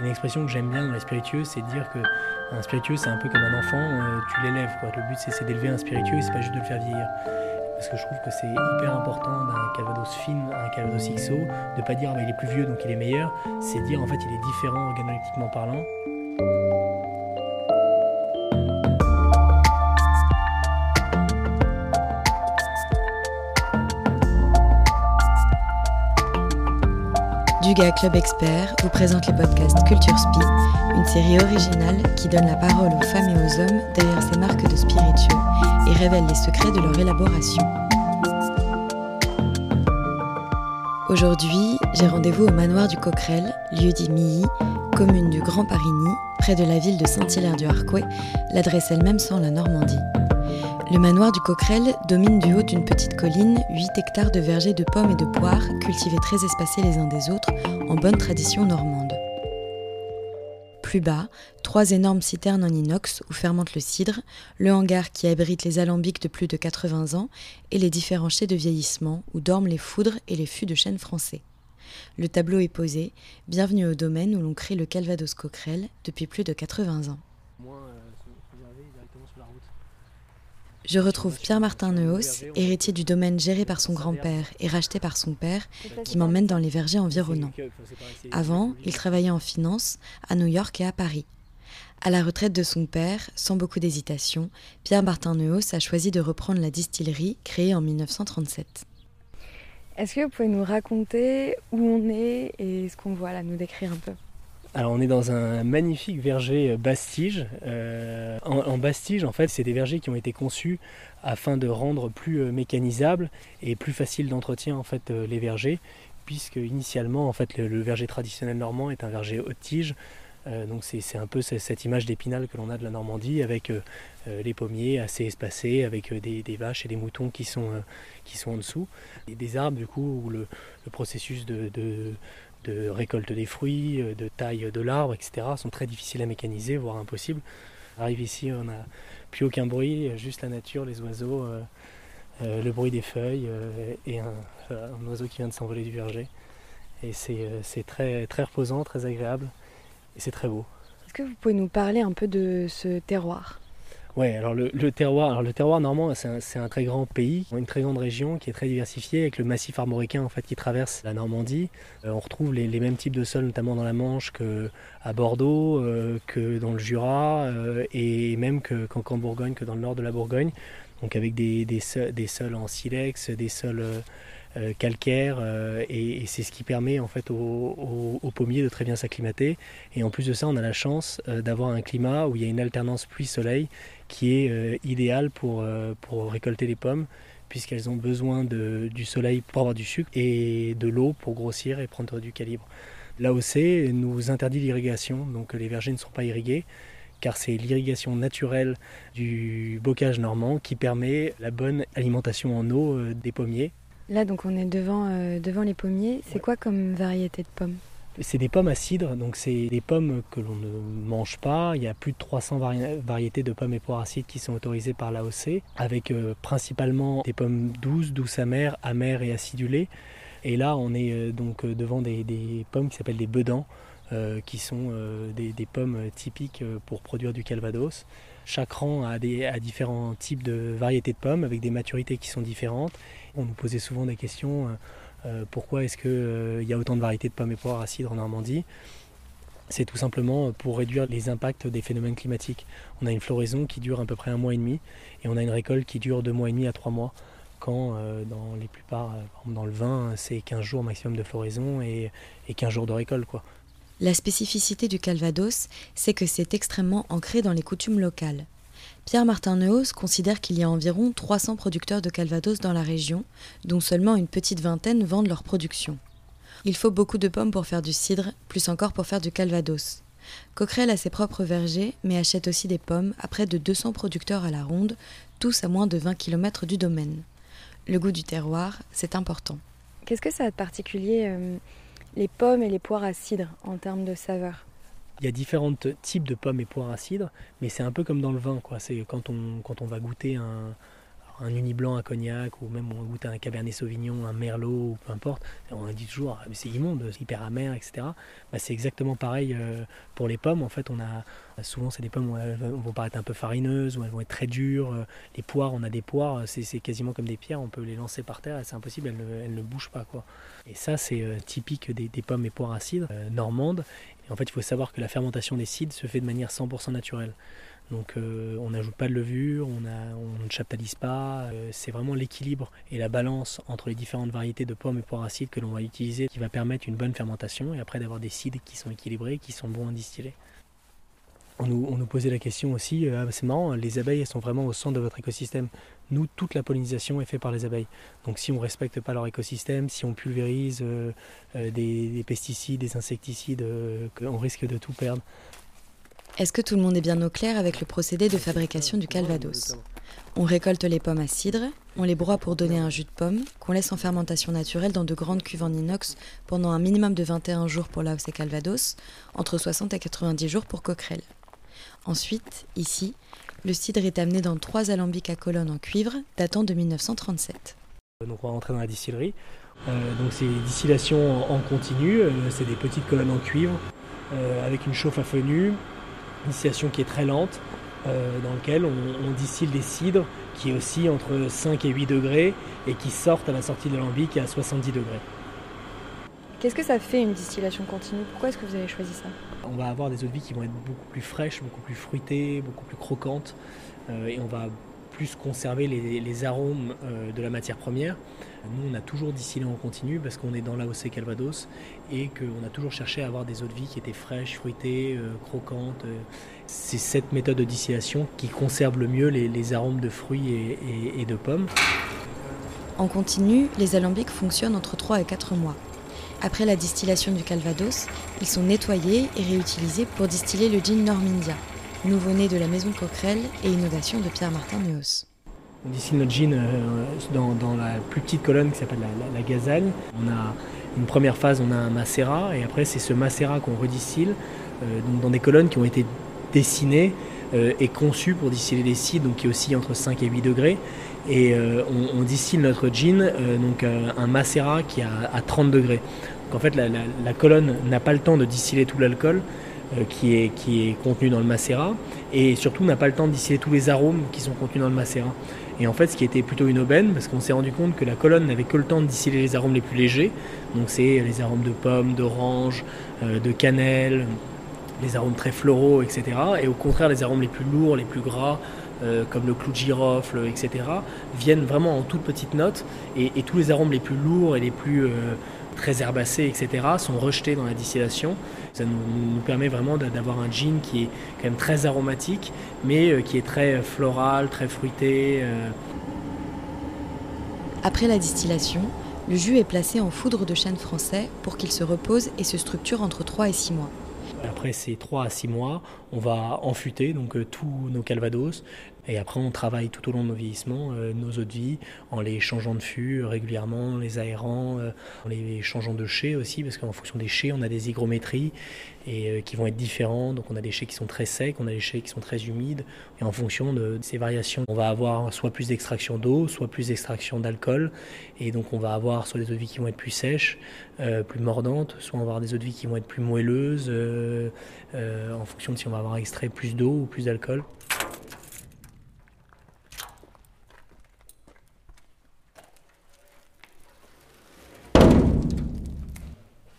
Une expression que j'aime bien dans les spiritueux, c'est de dire qu'un spiritueux, c'est un peu comme un enfant, tu l'élèves. Le but, c'est d'élever un spiritueux et c'est pas juste de le faire vieillir. Parce que je trouve que c'est hyper important d'un Calvados fine à un Calvados XO, de pas dire ah, il est plus vieux donc il est meilleur, c'est dire en fait il est différent organoleptiquement parlant. Dugas Club Expert vous présente les podcasts Culture Spy, une série originale qui donne la parole aux femmes et aux hommes derrière ces marques de spiritueux et révèle les secrets de leur élaboration. Aujourd'hui, j'ai rendez-vous au Manoir du Coquerel, lieu dit Milly, commune du Grand Parigny, près de la ville de Saint-Hilaire-du-Harcouët, l'adresse elle-même sans la Normandie. Le manoir du Coquerel domine du haut d'une petite colline 8 hectares de vergers de pommes et de poires cultivés très espacés les uns des autres, en bonne tradition normande. Plus bas, 3 énormes citernes en inox où fermente le cidre, le hangar qui abrite les alambics de plus de 80 ans et les différents chais de vieillissement où dorment les foudres et les fûts de chêne français. Le tableau est posé, bienvenue au domaine où l'on crée le Calvados Coquerel depuis plus de 80 ans. Je retrouve Pierre Martin Neos, héritier du domaine géré par son grand-père et racheté par son père, qui m'emmène dans les vergers environnants. Avant, il travaillait en finance, à New York et à Paris. À la retraite de son père, sans beaucoup d'hésitation, Pierre Martin Neos a choisi de reprendre la distillerie créée en 1937. Est-ce que vous pouvez nous raconter où on est et ce qu'on voit là, nous décrire un peu ? Alors on est dans un magnifique verger bastige. En bastige, en fait, c'est des vergers qui ont été conçus afin de rendre plus mécanisables et plus facile d'entretien en fait les vergers, puisque initialement en fait le verger traditionnel normand est un verger haute tige. Donc c'est un peu cette image d'épinal que l'on a de la Normandie avec les pommiers assez espacés, avec des vaches et des moutons qui sont en dessous. Et des arbres du coup où le processus de récolte des fruits, de taille de l'arbre, etc. sont très difficiles à mécaniser, voire impossibles. On arrive ici, on n'a plus aucun bruit, juste la nature, les oiseaux, le bruit des feuilles et un oiseau qui vient de s'envoler du verger. Et c'est très, très reposant, très agréable et c'est très beau. Est-ce que vous pouvez nous parler un peu de ce terroir ? Ouais, alors le terroir normand, c'est un très grand pays, une très grande région qui est très diversifiée avec le massif armoricain en fait qui traverse la Normandie. On retrouve les mêmes types de sols notamment dans la Manche qu'à Bordeaux, que dans le Jura et même qu'en Bourgogne, que dans le nord de la Bourgogne. Donc avec des sols en silex, des sols calcaires et c'est ce qui permet en fait aux pommiers de très bien s'acclimater. Et en plus de ça, on a la chance d'avoir un climat où il y a une alternance pluie-soleil qui est idéale pour récolter les pommes puisqu'elles ont besoin du soleil pour avoir du sucre et de l'eau pour grossir et prendre du calibre. L'AOC nous interdit l'irrigation, donc les vergers ne sont pas irrigués, car c'est l'irrigation naturelle du bocage normand qui permet la bonne alimentation en eau des pommiers. Là donc on est devant les pommiers, c'est quoi comme variété de pommes ? C'est des pommes à cidre, donc c'est des pommes que l'on ne mange pas. Il y a plus de 300 variétés de pommes et poires à cidre qui sont autorisées par l'AOC, avec principalement des pommes douces, douces amères, amères et acidulées. Et là on est donc devant des pommes qui s'appellent des bedans, qui sont des pommes typiques pour produire du Calvados. Chaque rang a différents types de variétés de pommes avec des maturités qui sont différentes. On nous posait souvent des questions, pourquoi est-ce qu'il y a autant de variétés de pommes et poires à cidre en Normandie ? C'est tout simplement pour réduire les impacts des phénomènes climatiques. On a une floraison qui dure à peu près 1 mois et demi et on a une récolte qui dure 2 mois et demi à 3 mois. Quand dans les plupart, dans le vin, c'est 15 jours maximum de floraison et 15 jours de récolte, quoi. La spécificité du Calvados, c'est que c'est extrêmement ancré dans les coutumes locales. Pierre Martin Neos considère qu'il y a environ 300 producteurs de Calvados dans la région, dont seulement une petite vingtaine vendent leur production. Il faut beaucoup de pommes pour faire du cidre, plus encore pour faire du Calvados. Coquerel a ses propres vergers, mais achète aussi des pommes à près de 200 producteurs à la ronde, tous à moins de 20 km du domaine. Le goût du terroir, c'est important. Qu'est-ce que ça a de particulier les pommes et les poires à cidre en termes de saveur? Il y a différents types de pommes et poires à cidre, mais c'est un peu comme dans le vin, quoi. C'est quand on va goûter un, un uni blanc, un cognac, ou même on goûte un cabernet sauvignon, un merlot, ou peu importe, on dit toujours ah, c'est immonde, c'est hyper amer, etc. Bah, c'est exactement pareil pour les pommes. En fait, on a souvent c'est des pommes où elles vont paraître un peu farineuses, où elles vont être très dures. Les poires, on a des poires, c'est quasiment comme des pierres, on peut les lancer par terre, c'est impossible, elles ne bougent pas, quoi. Et ça, c'est typique des pommes et poires acides normandes. Et en fait, il faut savoir que la fermentation des cides se fait de manière 100% naturelle. Donc on n'ajoute pas de levure, on ne chaptalise pas. C'est vraiment l'équilibre et la balance entre les différentes variétés de pommes et poires acides que l'on va utiliser qui va permettre une bonne fermentation et après d'avoir des cides qui sont équilibrés, qui sont bons à distiller. On nous posait la question aussi, c'est marrant, les abeilles elles sont vraiment au centre de votre écosystème. Nous, toute la pollinisation est faite par les abeilles. Donc si on ne respecte pas leur écosystème, si on pulvérise des pesticides, des insecticides, on risque de tout perdre. Est-ce que tout le monde est bien au clair avec le procédé de fabrication du Calvados ? On récolte les pommes à cidre, on les broie pour donner un jus de pomme, qu'on laisse en fermentation naturelle dans de grandes cuves en inox pendant un minimum de 21 jours pour Laos et Calvados, entre 60 et 90 jours pour Coquerel. Ensuite, ici, le cidre est amené dans 3 alambics à colonnes en cuivre datant de 1937. Donc on va rentrer dans la distillerie. Donc c'est une distillation en continu, c'est des petites colonnes en cuivre avec une chauffe à feu nu. Une distillation qui est très lente, dans laquelle on distille des cidres qui oscillent entre 5 et 8 degrés et qui sortent à la sortie de l'alambic à 70 degrés. Qu'est-ce que ça fait une distillation continue? Pourquoi est-ce que vous avez choisi ça? On va avoir des eaux de vie qui vont être beaucoup plus fraîches, beaucoup plus fruitées, beaucoup plus croquantes et on va plus conserver les arômes de la matière première. Nous, on a toujours distillé en continu parce qu'on est dans l'AOC Calvados et qu'on a toujours cherché à avoir des eaux de vie qui étaient fraîches, fruitées, croquantes. C'est cette méthode de distillation qui conserve le mieux les arômes de fruits et de pommes. En continu, les alambics fonctionnent entre 3 et 4 mois. Après la distillation du Calvados, ils sont nettoyés et réutilisés pour distiller le gin Normindia, nouveau-né de la Maison Coquerel et innovation de Pierre Martin Neos. On distille notre gin dans la plus petite colonne qui s'appelle la gazagne. On a une première phase, on a un macérat et après c'est ce macérat qu'on redistille dans des colonnes qui ont été dessinées et conçues pour distiller des cides, donc qui oscillent entre 5 et 8 degrés. Et on distille notre gin, un macérat qui est à 30 degrés. Donc en fait la colonne n'a pas le temps de distiller tout l'alcool qui est contenu dans le macérat et surtout n'a pas le temps de distiller tous les arômes qui sont contenus dans le macérat. Et en fait, ce qui était plutôt une aubaine, parce qu'on s'est rendu compte que la colonne n'avait que le temps de distiller les arômes les plus légers, donc c'est les arômes de pommes, d'orange, de cannelle, les arômes très floraux, etc. Et au contraire, les arômes les plus lourds, les plus gras, comme le clou de girofle, etc., viennent vraiment en toutes petites notes, et tous les arômes les plus lourds et les plus très herbacés, etc., sont rejetés dans la distillation. Ça nous permet vraiment d'avoir un gin qui est quand même très aromatique, mais qui est très floral, très fruité. Après la distillation, le jus est placé en foudre de chêne français pour qu'il se repose et se structure entre 3 et 6 mois. Après ces 3 à 6 mois, on va enfuter donc tous nos calvados et après on travaille tout au long de nos vieillissements nos eaux de vie en les changeant de fût régulièrement, en les aérant, en les changeant de chais aussi parce qu'en fonction des chais on a des hygrométries et qui vont être différents. Donc on a des chais qui sont très secs, on a des chais qui sont très humides et en fonction de ces variations on va avoir soit plus d'extraction d'eau, soit plus d'extraction d'alcool et donc on va avoir soit des eaux de vie qui vont être plus sèches, plus mordantes, soit on va avoir des eaux de vie qui vont être plus moelleuses en fonction de si on va avoir extrait plus d'eau ou plus d'alcool.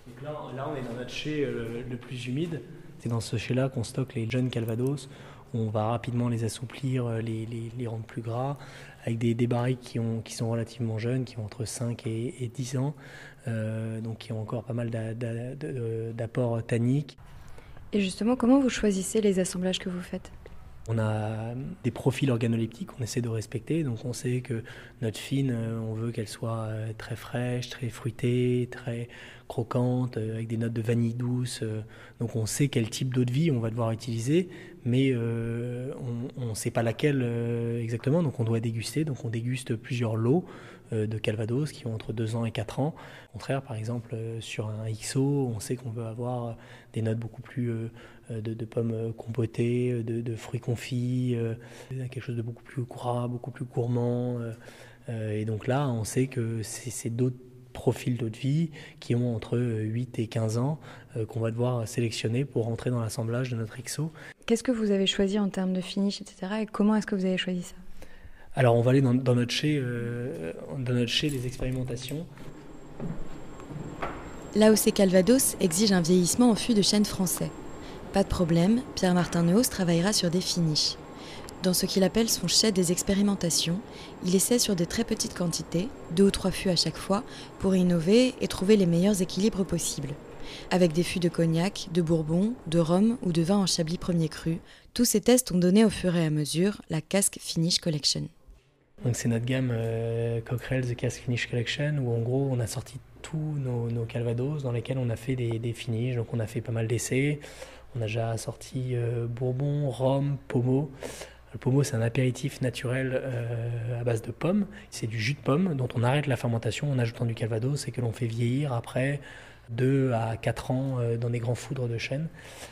Donc là on est dans notre chai le plus humide. C'est dans ce chai là qu'on stocke les jeunes calvados. On va rapidement les assouplir, les rendre plus gras, avec des barriques qui sont relativement jeunes, qui ont entre 5 et 10 ans, donc qui ont encore pas mal d'apports tanniques. Et justement, comment vous choisissez les assemblages que vous faites ? On a des profils organoleptiques qu'on essaie de respecter. Donc on sait que notre fine, on veut qu'elle soit très fraîche, très fruitée, très croquante, avec des notes de vanille douce. Donc on sait quel type d'eau de vie on va devoir utiliser, mais on ne sait pas laquelle exactement. Donc on doit déguster. Donc on déguste plusieurs lots de Calvados qui ont entre 2 ans et 4 ans. Au contraire, par exemple, sur un XO, on sait qu'on peut avoir des notes beaucoup plus de pommes compotées, de fruits confits, quelque chose de beaucoup plus gras, beaucoup plus gourmand. Et donc là, on sait que c'est d'autres profils d'eau de vie qui ont entre 8 et 15 ans qu'on va devoir sélectionner pour rentrer dans l'assemblage de notre XO. Qu'est-ce que vous avez choisi en termes de finish, etc. et comment est-ce que vous avez choisi ça? Alors on va aller dans notre chez des expérimentations. L'AOC Calvados exige un vieillissement en fût de chêne français. Pas de problème, Pierre Martin Neos travaillera sur des finishes. Dans ce qu'il appelle son chai des expérimentations, il essaie sur des très petites quantités, 2 ou 3 fûts à chaque fois, pour innover et trouver les meilleurs équilibres possibles. Avec des fûts de cognac, de bourbon, de rhum ou de vin en chablis premier cru, tous ces tests ont donné au fur et à mesure la Cask Finish Collection. Donc c'est notre gamme Coquerel The Cask Finish Collection où en gros on a sorti tous nos Calvados dans lesquels on a fait des finishes, donc on a fait pas mal d'essais, on a déjà sorti bourbon, rhum, pommeau. Le pommeau, c'est un apéritif naturel à base de pommes. C'est du jus de pomme dont on arrête la fermentation en ajoutant du calvados et que l'on fait vieillir après 2 à 4 ans dans des grands foudres de chêne.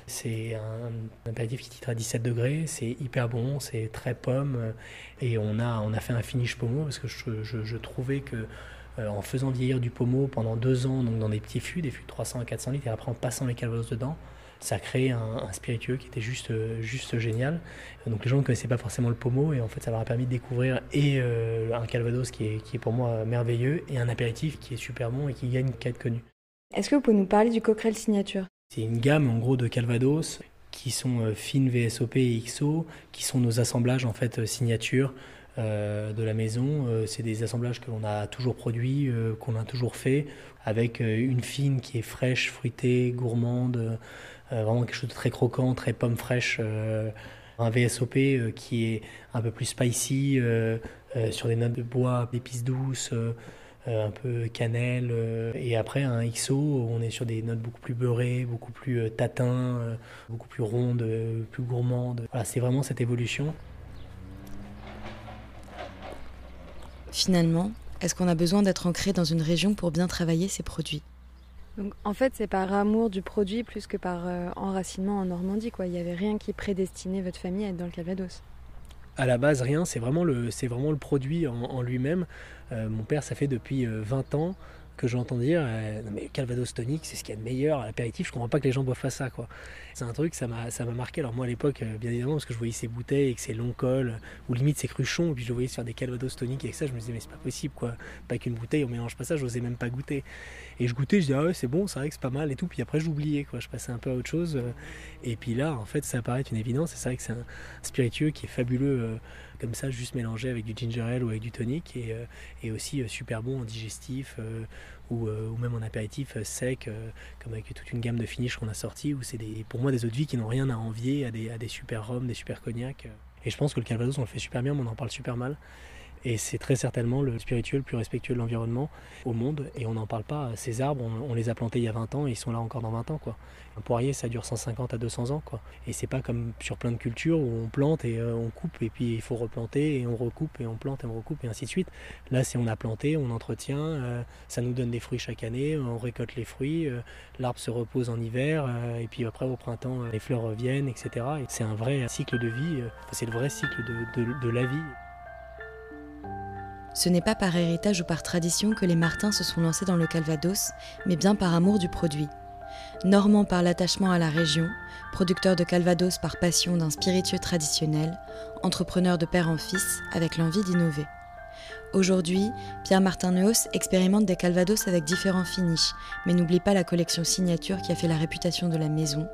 C'est un apéritif qui titre à 17 degrés. C'est hyper bon, c'est très pomme. Et on a fait un finish pommeau parce que je trouvais que en faisant vieillir du pommeau pendant 2 ans, donc dans des petits fûts, des fûts de 300 à 400 litres, et après en passant les calvados dedans, ça crée un spiritueux qui était juste génial. Donc les gens ne connaissaient pas forcément le pommeau et en fait ça leur a permis de découvrir un calvados qui est pour moi merveilleux et un apéritif qui est super bon et qui gagne qu'à être connu. Est-ce que vous pouvez nous parler du Coquerel Signature? C'est une gamme en gros de calvados qui sont fines VSOP et XO, qui sont nos assemblages en fait signature de la maison. C'est des assemblages que l'on a toujours produits, qu'on a toujours fait, avec une fine qui est fraîche, fruitée, gourmande, vraiment quelque chose de très croquant, très pomme fraîche. Un VSOP qui est un peu plus spicy, sur des notes de bois, d'épices douces, un peu cannelle. Et après un XO, on est sur des notes beaucoup plus beurrées, beaucoup plus tatin, beaucoup plus rondes, plus gourmandes. Voilà, c'est vraiment cette évolution. Finalement, est-ce qu'on a besoin d'être ancré dans une région pour bien travailler ses produits? Donc, en fait, c'est par amour du produit plus que par enracinement en Normandie, quoi. Il n'y avait rien qui prédestinait votre famille à être dans le Calvados. À la base, rien. C'est vraiment le produit en lui-même. Mon père, ça fait depuis 20 ans que j'entends dire non mais Calvados tonique, c'est ce qu'il y a de meilleur à l'apéritif. Je comprends pas que les gens boivent pas ça, quoi. C'est un truc, ça m'a marqué. Alors moi à l'époque, bien évidemment, parce que je voyais ces bouteilles avec ces longs cols ou limite ces cruchons, et puis je voyais faire des Calvados toniques avec ça, je me disais mais c'est pas possible, quoi. Pas qu'une bouteille, on mélange pas ça. J'osais même pas goûter. Et je goûtais, je disais ah ouais, c'est bon, c'est vrai que c'est pas mal et tout. Puis après j'oubliais, quoi. Je passais un peu à autre chose. Et puis là, en fait, ça paraît une évidence. Et c'est vrai que c'est un spiritueux qui est fabuleux. Comme ça, juste mélangé avec du ginger ale ou avec du tonic et aussi super bon en digestif ou même en apéritif sec, comme avec toute une gamme de finish qu'on a sorti où c'est pour moi des eaux de vie qui n'ont rien à envier à des super rhums, des super cognacs. Et je pense que le Calvados, on le fait super bien, mais on en parle super mal. Et c'est très certainement le spiritueux le plus respectueux de l'environnement au monde et on n'en parle pas. Ces arbres, on les a plantés il y a 20 ans et ils sont là encore dans 20 ans, quoi. Un poirier, ça dure 150 à 200 ans, quoi. Et c'est pas comme sur plein de cultures où on plante et on coupe et puis il faut replanter et on recoupe et on plante et on recoupe et ainsi de suite. Là, c'est on a planté, on entretient, ça nous donne des fruits chaque année, on récolte les fruits, l'arbre se repose en hiver et puis après au printemps, les fleurs reviennent, etc. Et c'est un vrai cycle de vie, c'est le vrai cycle de la vie. Ce n'est pas par héritage ou par tradition que les Martins se sont lancés dans le Calvados, mais bien par amour du produit. Normands par l'attachement à la région, producteurs de Calvados par passion d'un spiritueux traditionnel, entrepreneurs de père en fils avec l'envie d'innover. Aujourd'hui, Pierre Martin Neos expérimente des Calvados avec différents finishes, mais n'oublie pas la collection signature qui a fait la réputation de la maison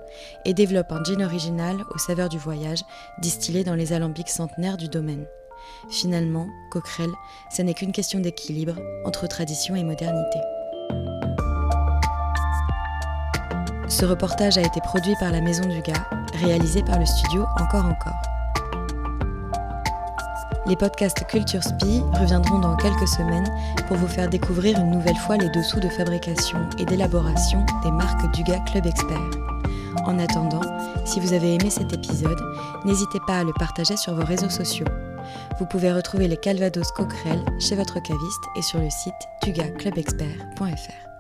et développe un gin original aux saveurs du voyage, distillé dans les alambics centenaires du domaine. Finalement, Coquerel, ça n'est qu'une question d'équilibre entre tradition et modernité. Ce reportage a été produit par la Maison Dugas, réalisé par le studio Encore Encore. Les podcasts Culture Spy reviendront dans quelques semaines pour vous faire découvrir une nouvelle fois les dessous de fabrication et d'élaboration des marques Dugas Club Expert. En attendant, si vous avez aimé cet épisode, n'hésitez pas à le partager sur vos réseaux sociaux. Vous pouvez retrouver les Calvados Coquerel chez votre caviste et sur le site dugasclubexpert.fr.